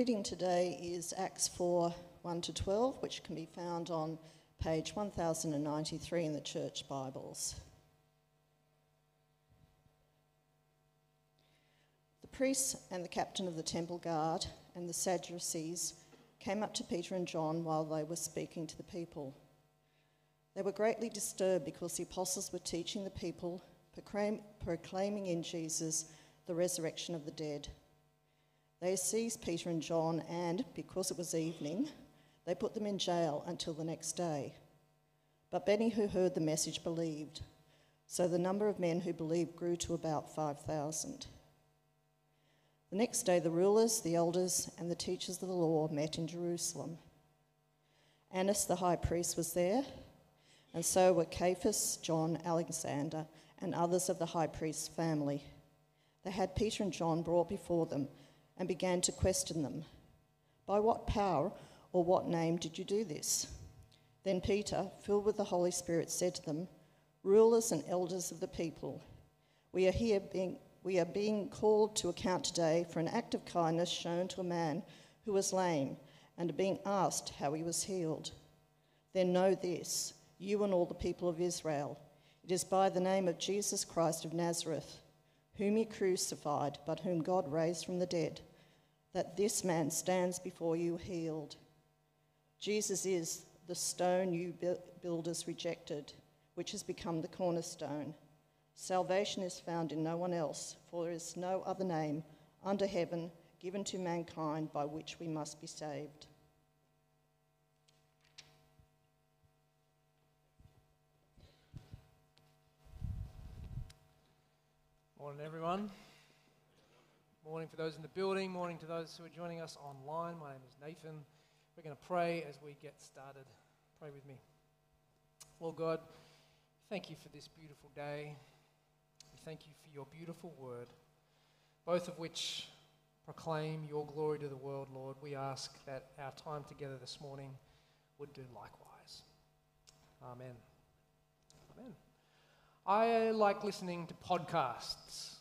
reading today is Acts 4, 1 to 12, which can be found on page 1093 in the Church Bibles. The priests and the captain of the temple guard and the Sadducees came up to Peter and John while they were speaking to the people. They were greatly disturbed because the apostles were teaching the people, proclaiming in Jesus the resurrection of the dead. They seized Peter and John and, because it was evening, they put them in jail until the next day. But many who heard the message believed, so the number of men who believed grew to about 5,000. The next day the rulers, the elders, and the teachers of the law met in Jerusalem. Annas the high priest was there, and so were Caiaphas, John, Alexander, and others of the high priest's family. They had Peter and John brought before them and began to question them. By what power or what name did you do this? Then Peter, filled with the Holy Spirit, said to them, "Rulers and elders of the people, we are being called to account today for an act of kindness shown to a man who was lame and are being asked how he was healed. Then know this, you and all the people of Israel, it is by the name of Jesus Christ of Nazareth, whom you crucified, but whom God raised from the dead, that this man stands before you healed. Jesus is the stone you builders rejected, which has become the cornerstone. Salvation is found in no one else, for there is no other name under heaven given to mankind by which we must be saved." Morning, everyone. Morning for those in the building, morning to those who are joining us online. My name is Nathan. We're going to pray as we get started. Pray with me. Lord God, thank you for this beautiful day. We thank you for your beautiful word, both of which proclaim your glory to the world, Lord. We ask that our time together this morning would do likewise. Amen. Amen. I like listening to podcasts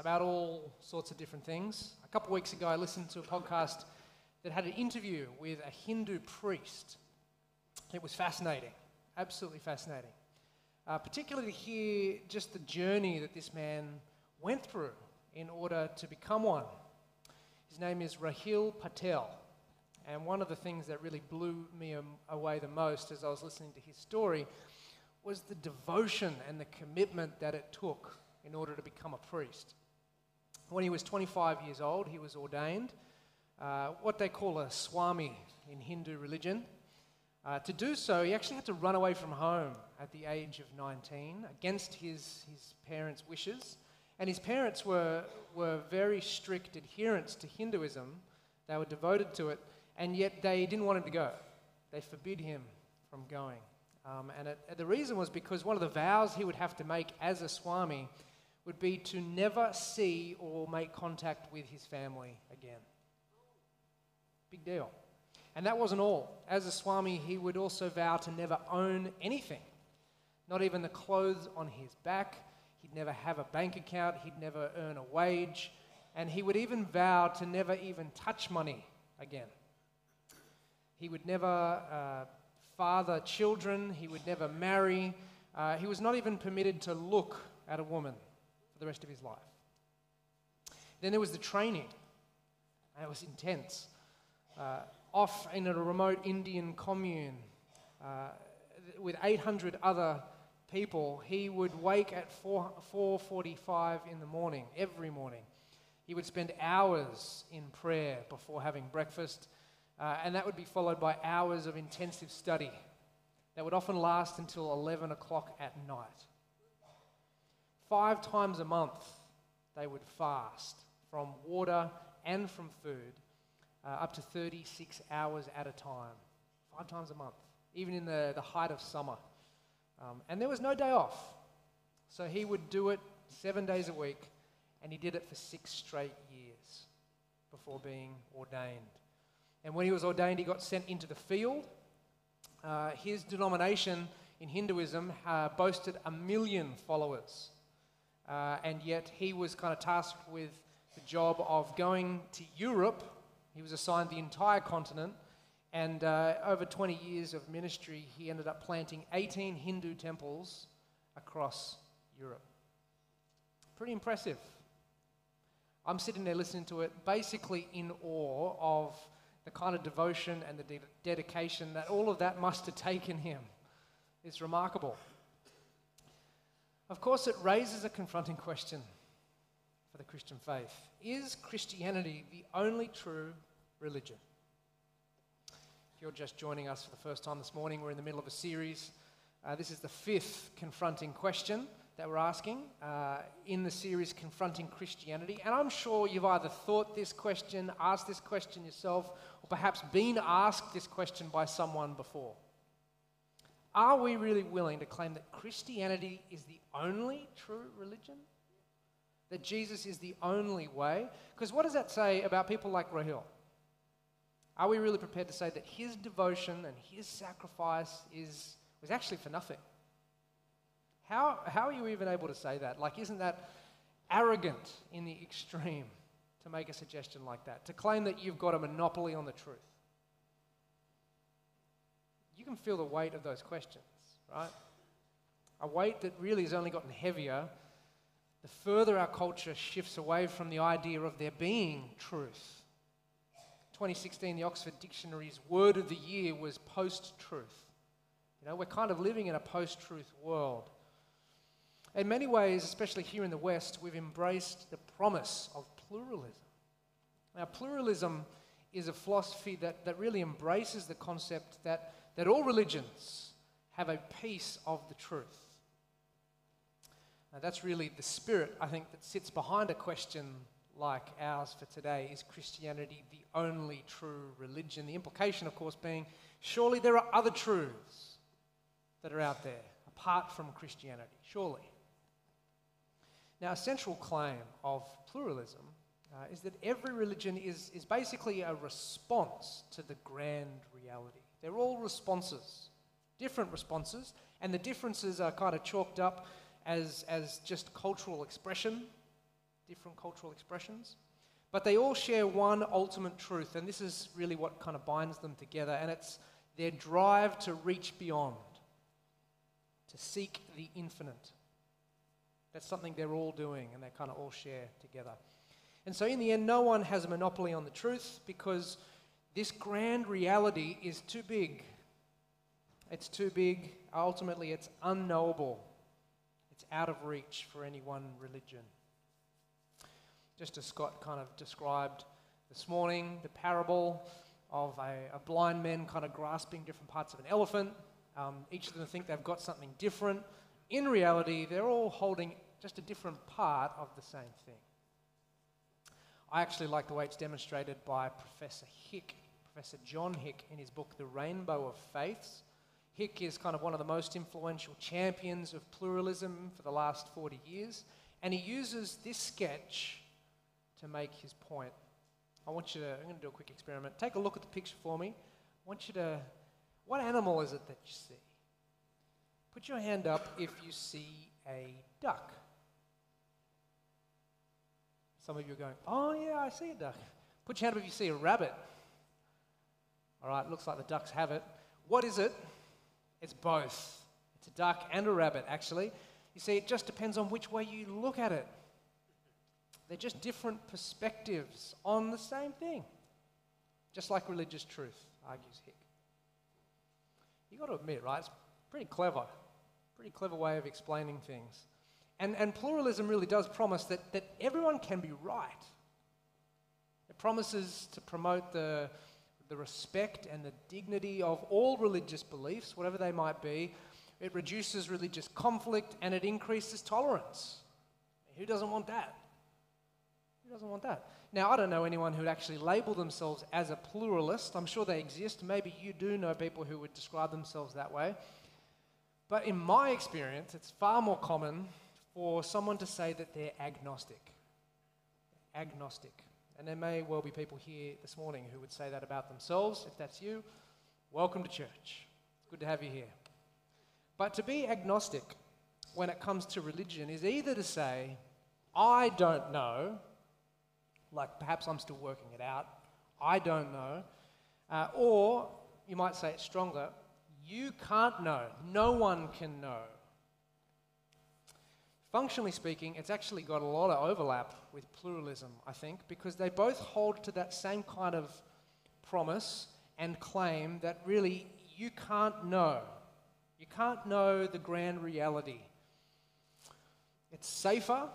about all sorts of different things. A couple of weeks ago, I listened to a podcast that had an interview with a Hindu priest. It was fascinating, absolutely fascinating, particularly to hear just the journey that this man went through in order to become one. His name is Rahil Patel, and one of the things that really blew me away the most as I was listening to his story was the devotion and the commitment that it took in order to become a priest. When he was 25 years old, he was ordained, what they call a swami in Hindu religion. To do so, he actually had to run away from home at the age of 19, against his parents' wishes. And his parents were very strict adherents to Hinduism. They were devoted to it, and yet they didn't want him to go. They forbid him from going. The reason was because one of the vows he would have to make as a swami would be to never see or make contact with his family again. Big deal. And that wasn't all. As a swami, he would also vow to never own anything, not even the clothes on his back. He'd never have a bank account. He'd never earn a wage. And he would even vow to never even touch money again. He would never father children, he would never marry, he was not even permitted to look at a woman for the rest of his life. Then there was the training, and it was intense. Off in a remote Indian commune with 800 other people, he would wake at 4:45 in the morning, every morning. He would spend hours in prayer before having breakfast, and that would be followed by hours of intensive study that would often last until 11 o'clock at night. 5 times a month, they would fast from water and from food, up to 36 hours at a time. 5 times a month, even in the height of summer. And there was no day off. So he would do it 7 days a week, and he did it for 6 straight years before being ordained. And when he was ordained, he got sent into the field. His denomination in Hinduism boasted 1 million followers. And yet he was kind of tasked with the job of going to Europe He was assigned the entire continent, and over 20 years of ministry, he ended up planting 18 Hindu temples across Europe. Pretty impressive. I'm sitting there listening to it, basically in awe of the kind of devotion and the dedication that all of that must have taken him. It's remarkable. Of course, it raises a confronting question for the Christian faith. Is Christianity the only true religion? If you're just joining us for the first time this morning, we're in the middle of a series. This is the fifth confronting question that we're asking in the series Confronting Christianity. And I'm sure you've either thought this question, asked this question yourself, or perhaps been asked this question by someone before. Are we really willing to claim that Christianity is the only true religion? That Jesus is the only way? Because what does that say about people like Rahil? Are we really prepared to say that his devotion and his sacrifice was actually for nothing? How are you even able to say that? Like, isn't that arrogant in the extreme to make a suggestion like that? To claim that you've got a monopoly on the truth? You can feel the weight of those questions, right? A weight that really has only gotten heavier the further our culture shifts away from the idea of there being truth. 2016, the Oxford Dictionary's word of the year was post-truth. You know, we're kind of living in a post-truth world. In many ways, especially here in the West, we've embraced the promise of pluralism. Now, pluralism is a philosophy that really embraces the concept that all religions have a piece of the truth. Now, that's really the spirit, I think, that sits behind a question like ours for today. Is Christianity the only true religion? The implication, of course, being surely there are other truths that are out there apart from Christianity, surely. Now, a central claim of pluralism is that every religion is basically a response to the grand reality. They're all responses, different responses, and the differences are kind of chalked up as just cultural expression, different cultural expressions. But they all share one ultimate truth, and this is really what kind of binds them together, and it's their drive to reach beyond, to seek the infinite. That's something they're all doing, and they kind of all share together. And so in the end, no one has a monopoly on the truth, because this grand reality is too big. It's too big. Ultimately, it's unknowable. It's out of reach for any one religion. Just as Scott kind of described this morning, the parable of a blind man kind of grasping different parts of an elephant. Each of them think they've got something different. In reality, they're all holding just a different part of the same thing. I actually like the way it's demonstrated by Professor John Hick in his book, The Rainbow of Faiths. Hick is kind of one of the most influential champions of pluralism for the last 40 years, and he uses this sketch to make his point. I'm going to do a quick experiment. Take a look at the picture for me. What animal is it that you see? Put your hand up if you see a duck. Some of you are going, oh yeah, I see a duck. Put your hand up if you see a rabbit. All right, looks like the ducks have it. What is it? It's both. It's a duck and a rabbit, actually. You see, it just depends on which way you look at it. They're just different perspectives on the same thing. Just like religious truth, argues Hick. You've got to admit, right, it's pretty clever way of explaining things. And pluralism really does promise that everyone can be right. It promises to promote the respect and the dignity of all religious beliefs, whatever they might be. It reduces religious conflict and it increases tolerance. Who doesn't want that? Who doesn't want that? Now, I don't know anyone who would actually label themselves as a pluralist. I'm sure they exist. Maybe you do know people who would describe themselves that way. But in my experience, it's far more common for someone to say that they're agnostic. Agnostic. And there may well be people here this morning who would say that about themselves. If that's you, welcome to church. It's good to have you here. But to be agnostic when it comes to religion is either to say, I don't know, like perhaps I'm still working it out, I don't know. Or you might say it stronger, you can't know. No one can know. Functionally speaking, it's actually got a lot of overlap with pluralism, I think, because they both hold to that same kind of promise and claim that really you can't know. You can't know the grand reality. It's safer,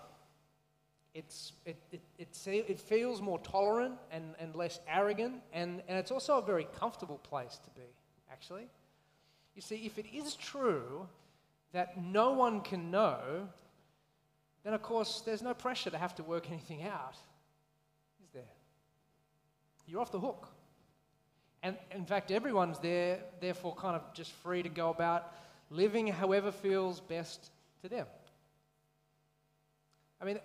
it feels more tolerant and less arrogant, and it's also a very comfortable place to be, actually. You see, if it is true that no one can know, then of course there's no pressure to have to work anything out, is there? You're off the hook. And in fact, everyone's there, therefore kind of just free to go about living however feels best to them. I mean,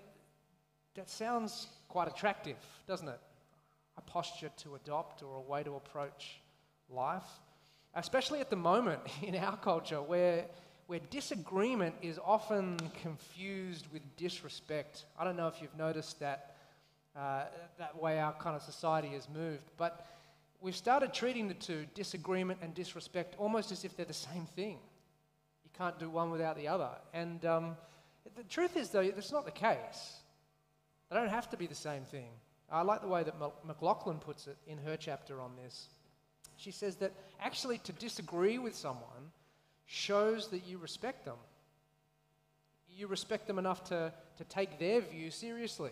that sounds quite attractive, doesn't it? A posture to adopt or a way to approach life, especially at the moment in our culture where disagreement is often confused with disrespect. I don't know if you've noticed that, that way our kind of society has moved, but we've started treating the two, disagreement and disrespect, almost as if they're the same thing. You can't do one without the other. And the truth is, though, that's not the case. They don't have to be the same thing. I like the way that McLaughlin puts it in her chapter on this. She says that actually to disagree with someone shows that you respect them. You respect them enough to take their view seriously.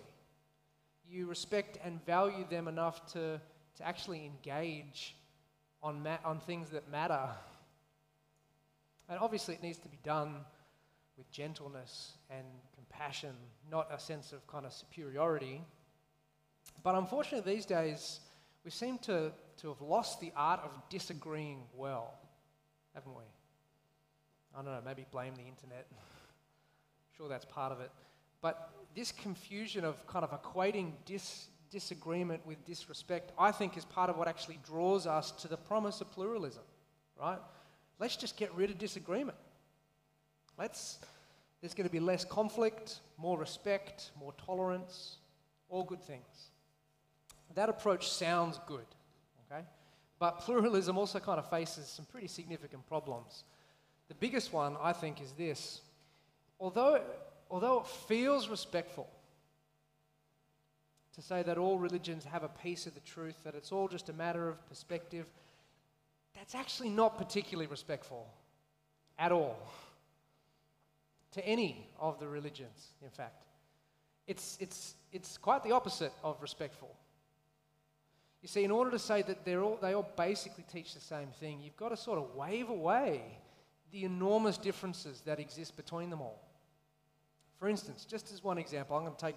You respect and value them enough to actually engage on things that matter. And obviously it needs to be done with gentleness and compassion, not a sense of kind of superiority. But unfortunately these days, we seem to have lost the art of disagreeing well, haven't we? I don't know, maybe blame the internet. Sure, that's part of it. But this confusion of kind of equating disagreement with disrespect, I think, is part of what actually draws us to the promise of pluralism, right? Let's just get rid of disagreement. There's going to be less conflict, more respect, more tolerance, all good things. That approach sounds good, okay? But pluralism also kind of faces some pretty significant problems. The biggest one, I think, is this. Although it feels respectful to say that all religions have a piece of the truth, that it's all just a matter of perspective, that's actually not particularly respectful at all to any of the religions, in fact. It's quite the opposite of respectful. You see, in order to say that they all basically teach the same thing, you've got to sort of wave away the enormous differences that exist between them all. For instance, just as one example, I'm going to take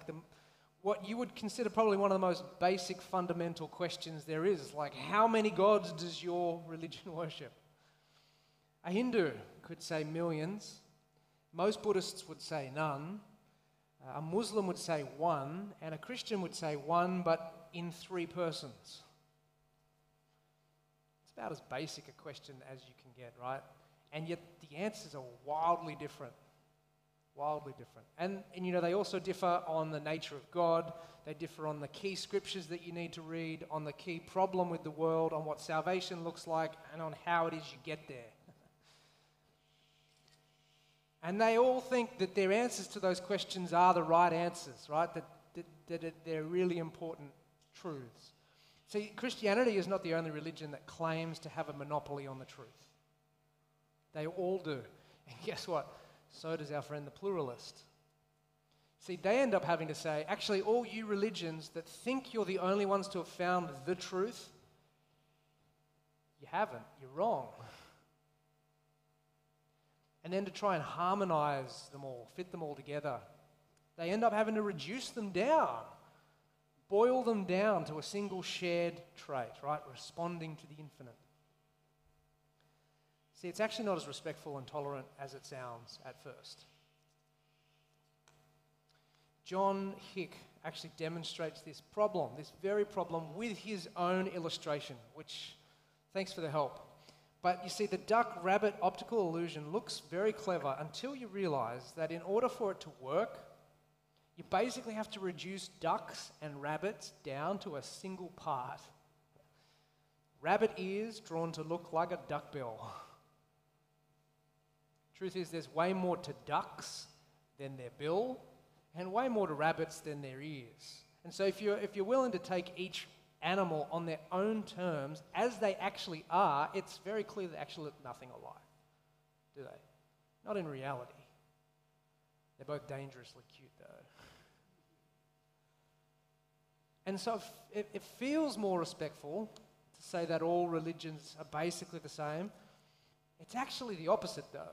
what you would consider probably one of the most basic fundamental questions there is, like how many gods does your religion worship? A Hindu could say millions. Most Buddhists would say none. A Muslim would say one, and a Christian would say one, but in three persons. It's about as basic a question as you can get, right? And yet the answers are wildly different, wildly different. And you know, they also differ on the nature of God. They differ on the key scriptures that you need to read, on the key problem with the world, on what salvation looks like, and on how it is you get there. And they all think that their answers to those questions are the right answers, right? That they're really important truths. See, Christianity is not the only religion that claims to have a monopoly on the truth. They all do. And guess what? So does our friend the pluralist. See, they end up having to say, actually, all you religions that think you're the only ones to have found the truth, you haven't. You're wrong. And then to try and harmonize them all, fit them all together, they end up having to reduce them down, boil them down to a single shared trait, right? Responding to the infinite. See, it's actually not as respectful and tolerant as it sounds at first. John Hick actually demonstrates this problem, this very problem, with his own illustration, which, thanks for the help. But you see, the duck-rabbit optical illusion looks very clever until you realize that in order for it to work, you basically have to reduce ducks and rabbits down to a single part, rabbit ears drawn to look like a duckbill. Truth is, there's way more to ducks than their bill, and way more to rabbits than their ears. And so if you're willing to take each animal on their own terms, as they actually are, it's very clear they actually look nothing alike, do they? Not in reality. They're both dangerously cute, though. And so it feels more respectful to say that all religions are basically the same. It's actually the opposite, though.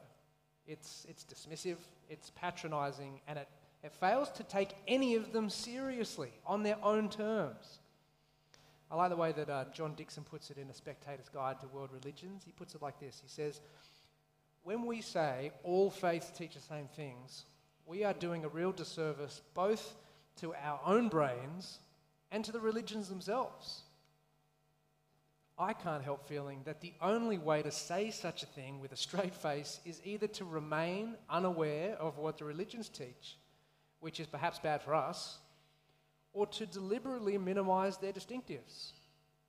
It's dismissive, it's patronizing, and it fails to take any of them seriously on their own terms. I like the way that John Dickson puts it in A Spectator's Guide to World Religions. He puts it like this. He says, when we say all faiths teach the same things, we are doing a real disservice both to our own brains and to the religions themselves. I can't help feeling that the only way to say such a thing with a straight face is either to remain unaware of what the religions teach, which is perhaps bad for us, or to deliberately minimize their distinctives,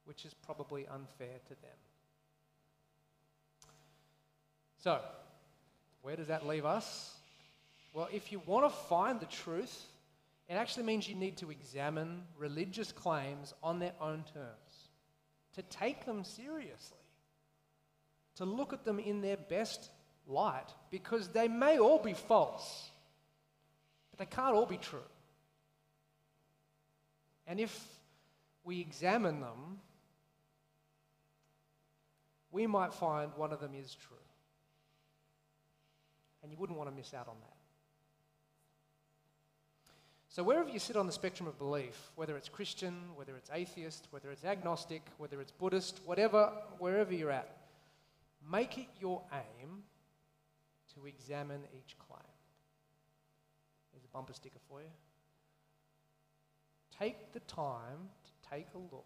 which is probably unfair to them. So, where does that leave us? Well, if you want to find the truth, it actually means you need to examine religious claims on their own terms, to take them seriously, to look at them in their best light, because they may all be false, but they can't all be true. And if we examine them, we might find one of them is true. And you wouldn't want to miss out on that. So wherever you sit on the spectrum of belief, whether it's Christian, whether it's atheist, whether it's agnostic, whether it's Buddhist, wherever you're at, make it your aim to examine each claim. There's a bumper sticker for you. Take the time to take a look.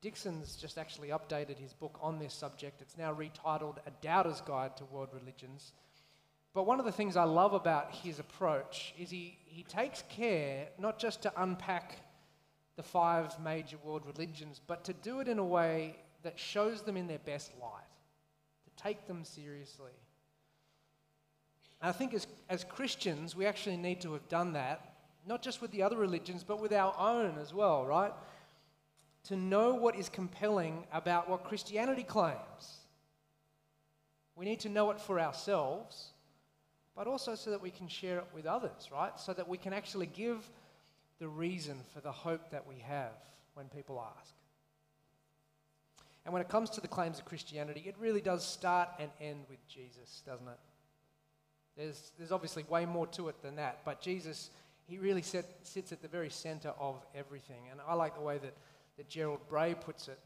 Dickson's just actually updated his book on this subject. It's now retitled A Doubter's Guide to World Religions. But one of the things I love about his approach is he takes care not just to unpack the 5 major world religions, but to do it in a way that shows them in their best light, to take them seriously. And I think as Christians, we actually need to have done that, not just with the other religions, but with our own as well, right? To know what is compelling about what Christianity claims. We need to know it for ourselves, but also so that we can share it with others, right? So that we can actually give the reason for the hope that we have when people ask. And when it comes to the claims of Christianity, it really does start and end with Jesus, doesn't it? There's obviously way more to it than that, but Jesus, he really sits at the very center of everything. And I like the way that Gerald Bray puts it.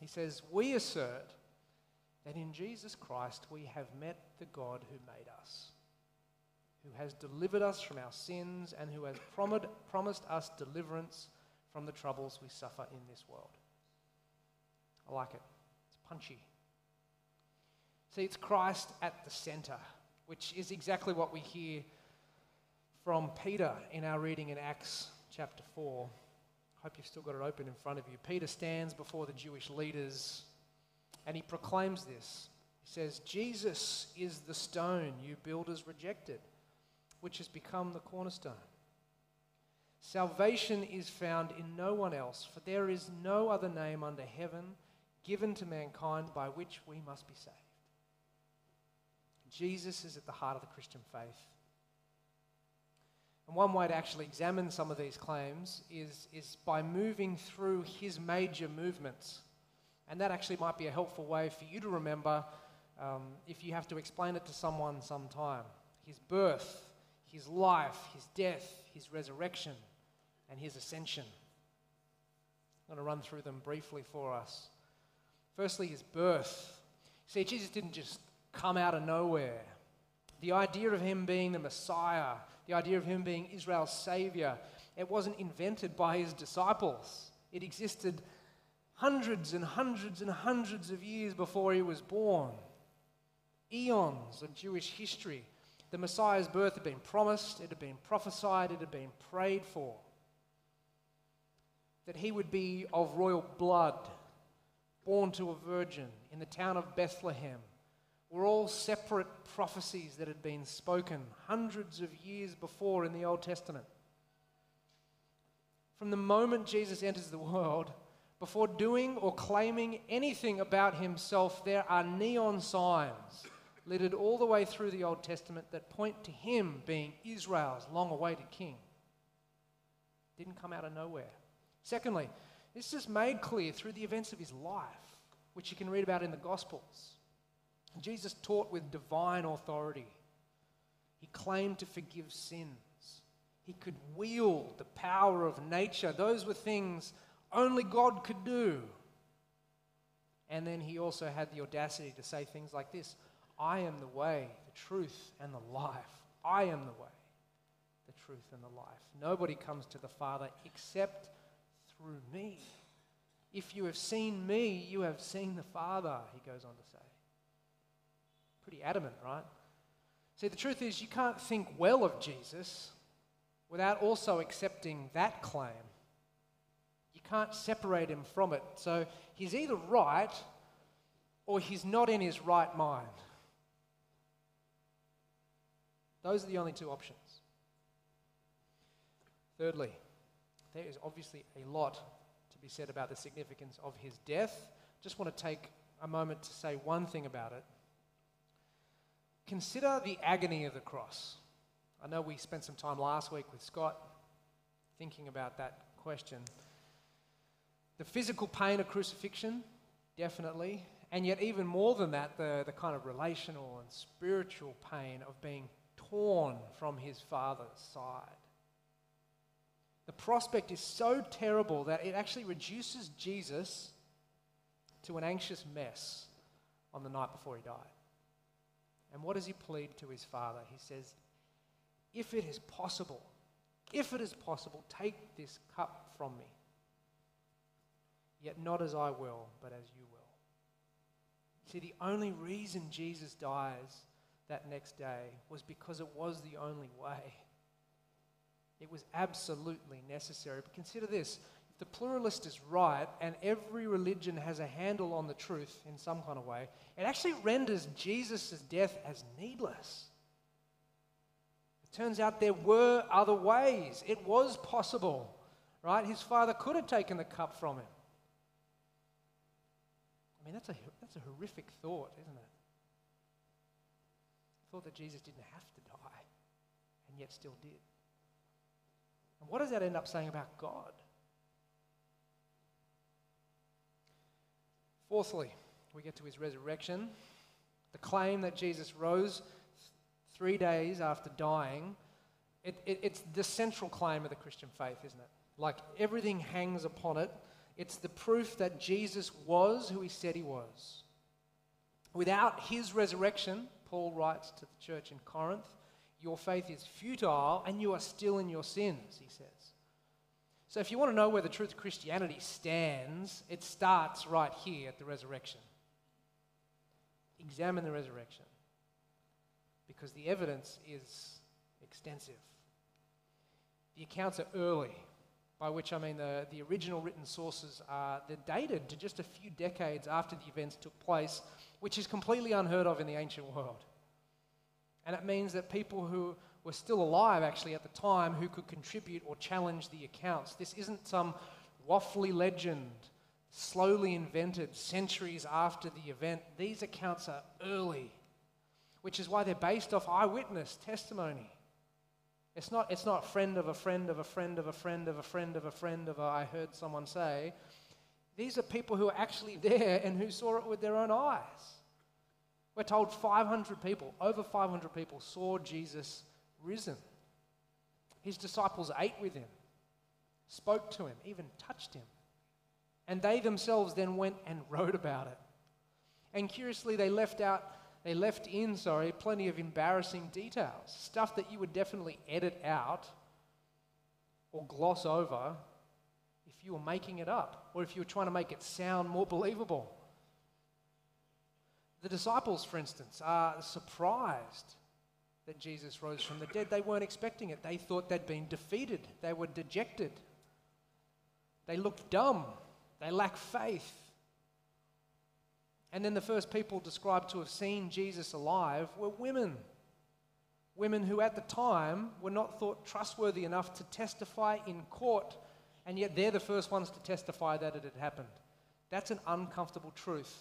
He says, we assert that in Jesus Christ we have met the God who made us, who has delivered us from our sins, and who has promised us deliverance from the troubles we suffer in this world. I like it. It's punchy. See, it's Christ at the center, which is exactly what we hear from Peter in our reading in Acts chapter 4. I hope you've still got it open in front of you. Peter stands before the Jewish leaders and he proclaims this. He says, Jesus is the stone you builders rejected, which has become the cornerstone. Salvation is found in no one else, for there is no other name under heaven given to mankind by which we must be saved. Jesus is at the heart of the Christian faith. And one way to actually examine some of these claims is by moving through his major movements. And that actually might be a helpful way for you to remember if you have to explain it to someone sometime. His birth, his life, his death, his resurrection, and his ascension. I'm going to run through them briefly for us. Firstly, his birth. See, Jesus didn't just come out of nowhere. The idea of him being the Messiah, the idea of him being Israel's savior, it wasn't invented by his disciples. It existed hundreds and hundreds and hundreds of years before he was born. Eons of Jewish history. The Messiah's birth had been promised, it had been prophesied, it had been prayed for. that he would be of royal blood, born to a virgin in the town of Bethlehem, were all separate prophecies that had been spoken hundreds of years before in the Old Testament. From the moment Jesus enters the world, before doing or claiming anything about himself, there are neon signs littered all the way through the Old Testament that point to him being Israel's long-awaited king. Didn't come out of nowhere. Secondly, this is made clear through the events of his life, which you can read about in the Gospels. Jesus taught with divine authority. He claimed to forgive sins. He could wield the power of nature. Those were things only God could do. And then he also had the audacity to say things like this: I am the way, the truth, and the life. I am the way, the truth, and the life. Nobody comes to the Father except through me. If you have seen me, you have seen the Father, he goes on to say. Pretty adamant, right? See, the truth is you can't think well of Jesus without also accepting that claim. You can't separate him from it. So he's either right or he's not in his right mind. Those are the only two options. Thirdly, there is obviously a lot to be said about the significance of his death. Just want to take a moment to say one thing about it. Consider the agony of the cross. I know we spent some time last week with Scott thinking about that question. The physical pain of crucifixion, definitely, and yet even more than that, the kind of relational and spiritual pain of being torn from his Father's side. The prospect is so terrible that it actually reduces Jesus to an anxious mess on the night before he died. And what does he plead to his Father? He says, if it is possible, take this cup from me. Yet not as I will, but as you will. See, the only reason Jesus dies that next day was because it was the only way. It was absolutely necessary. But consider this, if the pluralist is right and every religion has a handle on the truth in some kind of way, it actually renders Jesus' death as needless. It turns out there were other ways. It was possible, right? His Father could have taken the cup from him. I mean, that's a horrific thought, isn't it? The thought that Jesus didn't have to die and yet still did. And what does that end up saying about God? Fourthly, we get to his resurrection. The claim that Jesus rose 3 days after dying, it's the central claim of the Christian faith, isn't it? Like, everything hangs upon it. It's the proof that Jesus was who he said he was. Without his resurrection, Paul writes to the church in Corinth, your faith is futile and you are still in your sins, he says. So if you want to know where the truth of Christianity stands, it starts right here at the resurrection. Examine the resurrection, because the evidence is extensive. The accounts are early, by which I mean the original written sources they're dated to just a few decades after the events took place, which is completely unheard of in the ancient world. And it means that people who were still alive actually at the time who could contribute or challenge the accounts. This isn't some waffly legend slowly invented centuries after the event. These accounts are early, which is why they're based off eyewitness testimony. It's not friend of a friend of a friend of a friend of a friend of a friend of a, I heard someone say. These are people who are actually there and who saw it with their own eyes. We're told over 500 people saw Jesus risen. His disciples ate with him, spoke to him, even touched him. And they themselves then went and wrote about it. And curiously, they left in plenty of embarrassing details, stuff that you would definitely edit out or gloss over if you were making it up or if you were trying to make it sound more believable. The disciples, for instance, are surprised that Jesus rose from the dead. They weren't expecting it. They thought they'd been defeated. They were dejected. They look dumb. They lack faith. And then the first people described to have seen Jesus alive were women. Women who at the time were not thought trustworthy enough to testify in court, and yet they're the first ones to testify that it had happened. That's an uncomfortable truth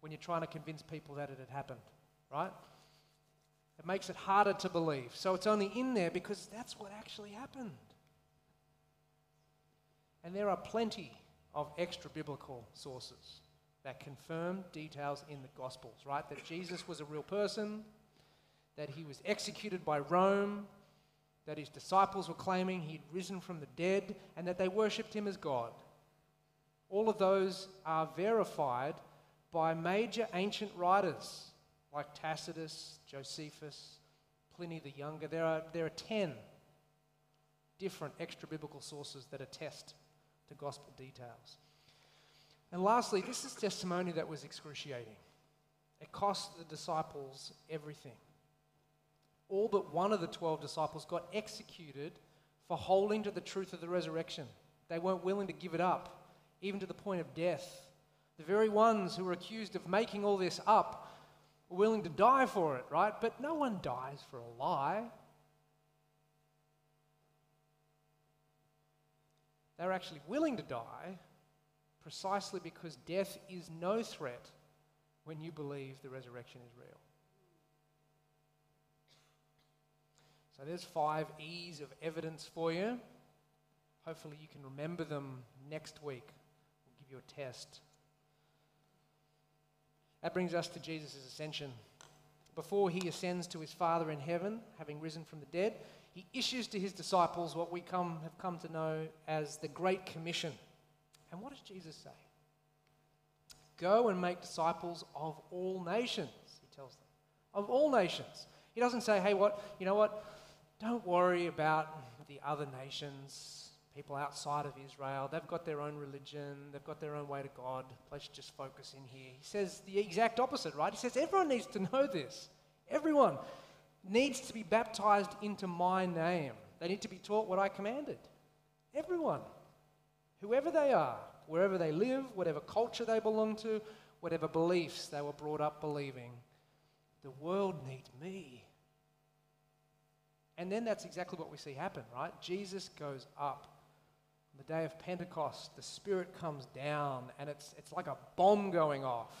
when you're trying to convince people that it had happened, right? It makes it harder to believe. So it's only in there because that's what actually happened. And there are plenty of extra-biblical sources that confirm details in the Gospels, right? That Jesus was a real person, that he was executed by Rome, that his disciples were claiming he'd risen from the dead, and that they worshipped him as God. All of those are verified by major ancient writers like Tacitus, Josephus, Pliny the Younger. There are 10 different extra-biblical sources that attest to gospel details. And lastly, this is testimony that was excruciating. It cost the disciples everything. All but one of the 12 disciples got executed for holding to the truth of the resurrection. They weren't willing to give it up, even to the point of death. The very ones who were accused of making all this up were willing to die for it, right? But no one dies for a lie. They're actually willing to die precisely because death is no threat when you believe the resurrection is real. So there's 5 E's of evidence for you. Hopefully you can remember them next week. We'll give you a test. That brings us to Jesus' ascension. Before he ascends to his Father in heaven, having risen from the dead, he issues to his disciples what we have come to know as the Great Commission. And what does Jesus say? Go and make disciples of all nations, he tells them. Of all nations. He doesn't say, hey, you know what? Don't worry about the other nations, people outside of Israel. They've got their own religion. They've got their own way to God. Let's just focus in here. He says the exact opposite, right? He says everyone needs to know this. Everyone needs to be baptized into my name. They need to be taught what I commanded. Everyone, whoever they are, wherever they live, whatever culture they belong to, whatever beliefs they were brought up believing, the world needs me. And then that's exactly what we see happen, right? Jesus goes up. On the day of Pentecost, the Spirit comes down, and it's like a bomb going off.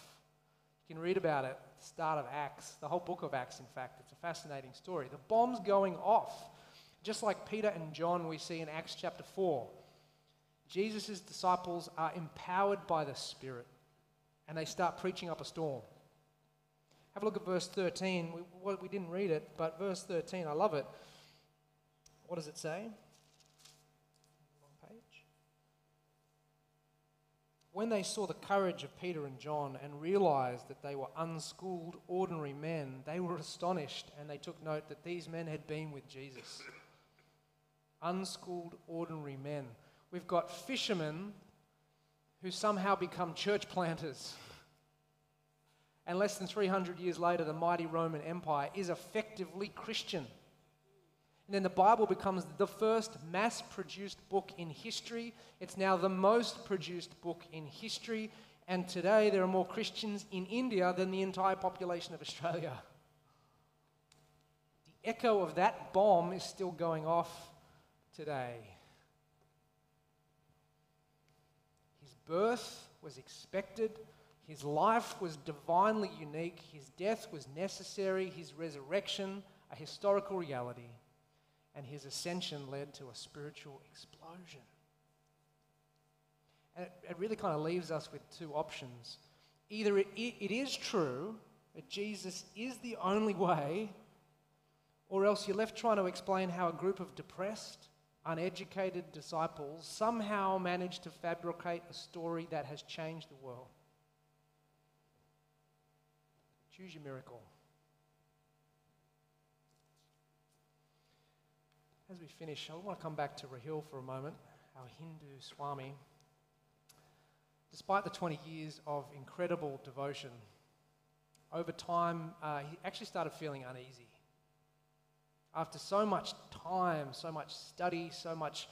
You can read about it at the start of Acts, the whole book of Acts, in fact. It's a fascinating story. The bomb's going off. Just like Peter and John we see in Acts chapter 4. Jesus' disciples are empowered by the Spirit, and they start preaching up a storm. Have a look at verse 13. We didn't read it, but verse 13, I love it. What does it say? Wrong page. When they saw the courage of Peter and John and realized that they were unschooled, ordinary men, they were astonished, and they took note that these men had been with Jesus. Unschooled, ordinary men. We've got fishermen who somehow become church planters. And less than 300 years later, the mighty Roman Empire is effectively Christian. And then the Bible becomes the first mass-produced book in history. It's now the most produced book in history. And today, there are more Christians in India than the entire population of Australia. The echo of that bomb is still going off today. His birth was expected. His life was divinely unique. His death was necessary. His resurrection, a historical reality. And his ascension led to a spiritual explosion. And it really kind of leaves us with two options. Either it is true that Jesus is the only way, or else you're left trying to explain how a group of depressed, uneducated disciples somehow managed to fabricate a story that has changed the world. Choose your miracle. As we finish, I want to come back to Rahil for a moment, our Hindu Swami. Despite the 20 years of incredible devotion, over time, he actually started feeling uneasy. After so much time, so much study, so much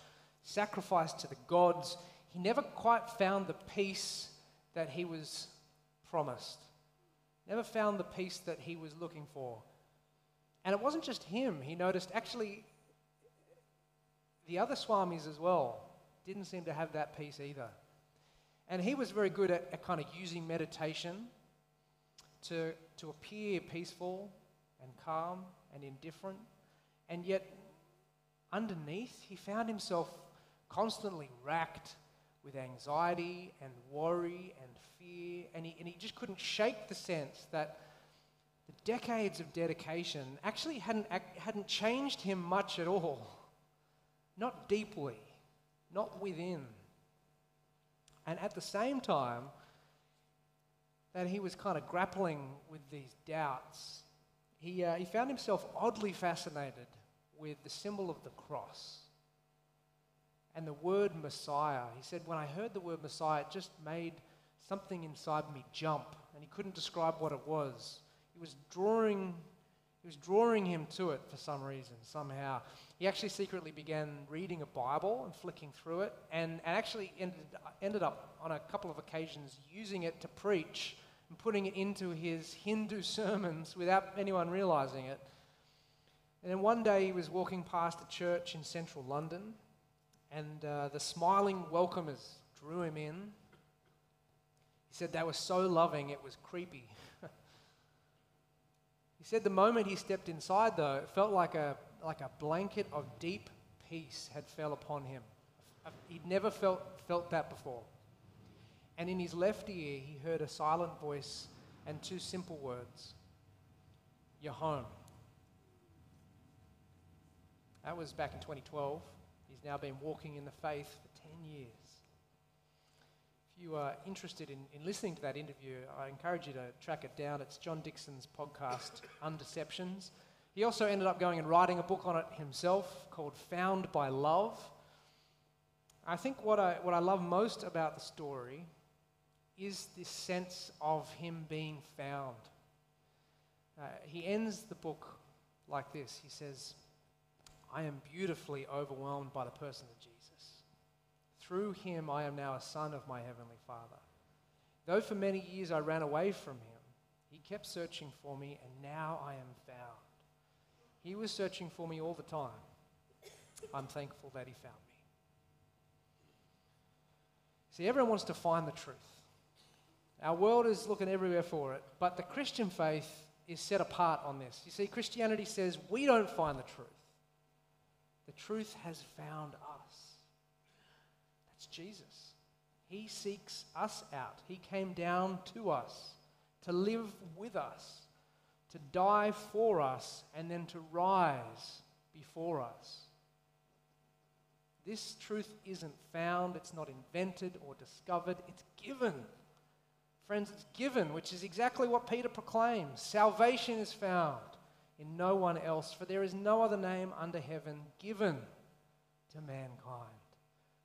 sacrificed to the gods, he never quite found the peace that he was promised. Never found the peace that he was looking for. And it wasn't just him. He noticed actually the other swamis as well didn't seem to have that peace either. And he was very good at kind of using meditation to appear peaceful and calm and indifferent. And yet underneath, he found himself constantly racked with anxiety and worry and fear. And he just couldn't shake the sense that the decades of dedication actually hadn't changed him much at all. Not deeply, not within. And at the same time that he was kind of grappling with these doubts, he found himself oddly fascinated with the symbol of the cross and the word Messiah. He said, when I heard the word Messiah, it just made something inside me jump, and he couldn't describe what it was. It was drawing him to it for some reason, somehow. He actually secretly began reading a Bible and flicking through it, and actually ended up on a couple of occasions using it to preach and putting it into his Hindu sermons without anyone realizing it. And then one day he was walking past a church in central London, and the smiling welcomers drew him in. He said they were so loving it was creepy. He said the moment he stepped inside, though, it felt like a blanket of deep peace had fell upon him. He'd never felt that before. And in his left ear, he heard a silent voice and two simple words: "You're home." That was back in 2012. He's now been walking in the faith for 10 years. If you are interested in listening to that interview, I encourage you to track it down. It's John Dickson's podcast, Undeceptions. He also ended up going and writing a book on it himself called Found by Love. I think what I love most about the story is this sense of him being found. He ends the book like this. He says, I am beautifully overwhelmed by the person of Jesus. Through him, I am now a son of my heavenly Father. Though for many years I ran away from him, he kept searching for me, and now I am found. He was searching for me all the time. I'm thankful that he found me. See, everyone wants to find the truth. Our world is looking everywhere for it, but the Christian faith is set apart on this. You see, Christianity says we don't find the truth. The truth has found us. That's Jesus. He seeks us out. He came down to us, to live with us, to die for us, and then to rise before us. This truth isn't found. It's not invented or discovered. It's given. Friends, it's given, which is exactly what Peter proclaims. Salvation is found in no one else, for there is no other name under heaven given to mankind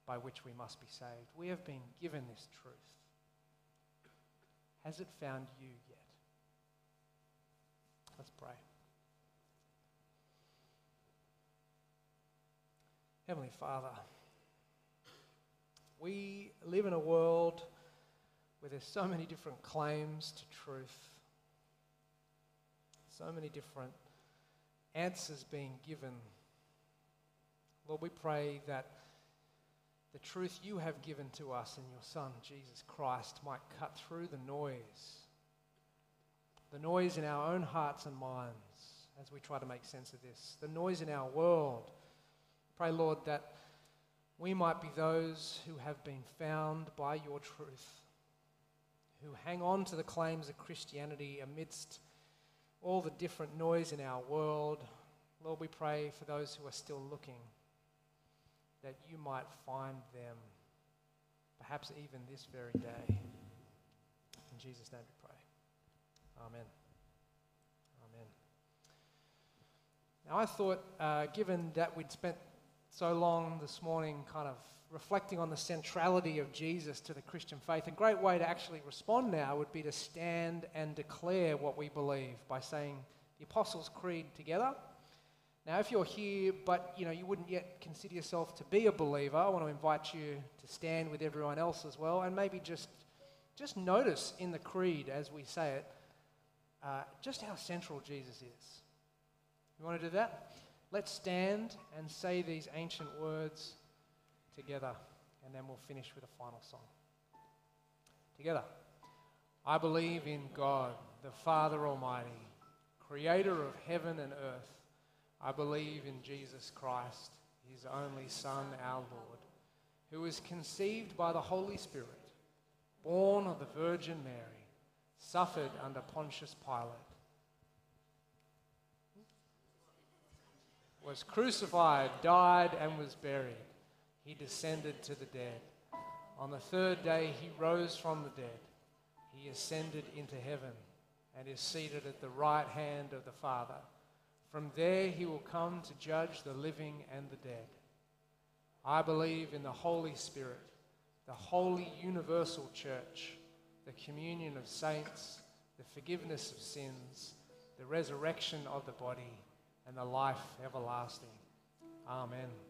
by which we must be saved. We have been given this truth. Has it found you yet? Let's pray. Heavenly Father, we live in a world where there's so many different claims to truth, so many different answers being given. Lord, we pray that the truth you have given to us in your Son, Jesus Christ, might cut through the noise in our own hearts and minds as we try to make sense of this, the noise in our world. Pray, Lord, that we might be those who have been found by your truth, who hang on to the claims of Christianity amidst all the different noise in our world. Lord, we pray for those who are still looking, that you might find them, perhaps even this very day. In Jesus' name we pray. Amen. Amen. Now I thought, given that we'd spent so long this morning kind of reflecting on the centrality of Jesus to the Christian faith, a great way to actually respond now would be to stand and declare what we believe by saying the Apostles' Creed together. Now, if you're here, but you wouldn't yet consider yourself to be a believer, I want to invite you to stand with everyone else as well, and maybe just notice in the creed as we say it, just how central Jesus is. You want to do that? Let's stand and say these ancient words together, and then we'll finish with a final song. Together. I believe in God, the Father Almighty, creator of heaven and earth. I believe in Jesus Christ, his only Son, our Lord, who was conceived by the Holy Spirit, born of the Virgin Mary, suffered under Pontius Pilate, was crucified, died, and was buried. He descended to the dead. On the third day, he rose from the dead. He ascended into heaven and is seated at the right hand of the Father. From there, he will come to judge the living and the dead. I believe in the Holy Spirit, the holy universal church, the communion of saints, the forgiveness of sins, the resurrection of the body, and the life everlasting. Amen.